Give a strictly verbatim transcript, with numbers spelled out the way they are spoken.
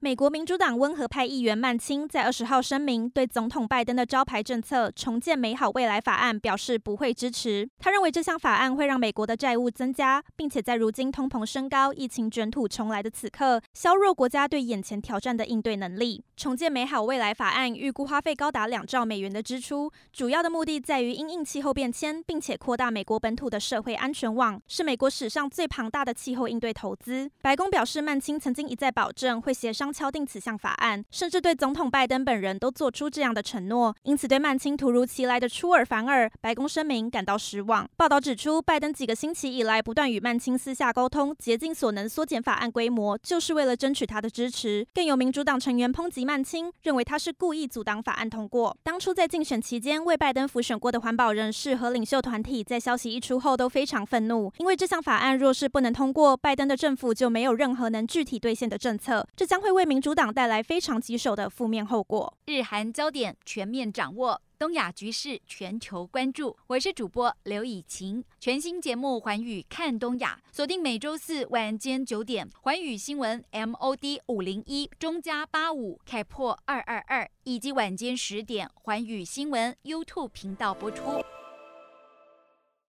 美国民主党温和派议员曼钦在二十号声明，对总统拜登的招牌政策《重建美好未来法案》表示不会支持。他认为这项法案会让美国的债务增加，并且在如今通膨升高、疫情卷土重来的此刻，削弱国家对眼前挑战的应对能力。《重建美好未来法案》预估花费高达两兆美元的支出，主要的目的在于因应气候变迁，并且扩大美国本土的社会安全网，是美国史上最庞大的气候应对投资。白宫表示，曼钦曾经一再保证会协商敲定此项法案，甚至对总统拜登本人都做出这样的承诺，因此对曼钦突如其来的出尔反尔白宫声明感到失望。报道指出，拜登几个星期以来不断与曼钦私下沟通，竭尽所能缩减法案规模，就是为了争取他的支持。更有民主党成员抨击曼钦，认为他是故意阻挡法案通过。当初在竞选期间为拜登辅选过的环保人士和领袖团体，在消息一出后都非常愤怒，因为这项法案若是不能通过，拜登的政府就没有任何能具体兑现的政策，这将会为民主党带来非常棘手的负面后果。日韩焦点全面掌握，东亚局势全球关注。我是主播刘以晴，全新节目《寰宇看东亚》，锁定每周四晚间九点，寰宇新闻 M O D 五零一中加八五开破二二二，以及晚间十点寰宇新闻 YouTube 频道播出。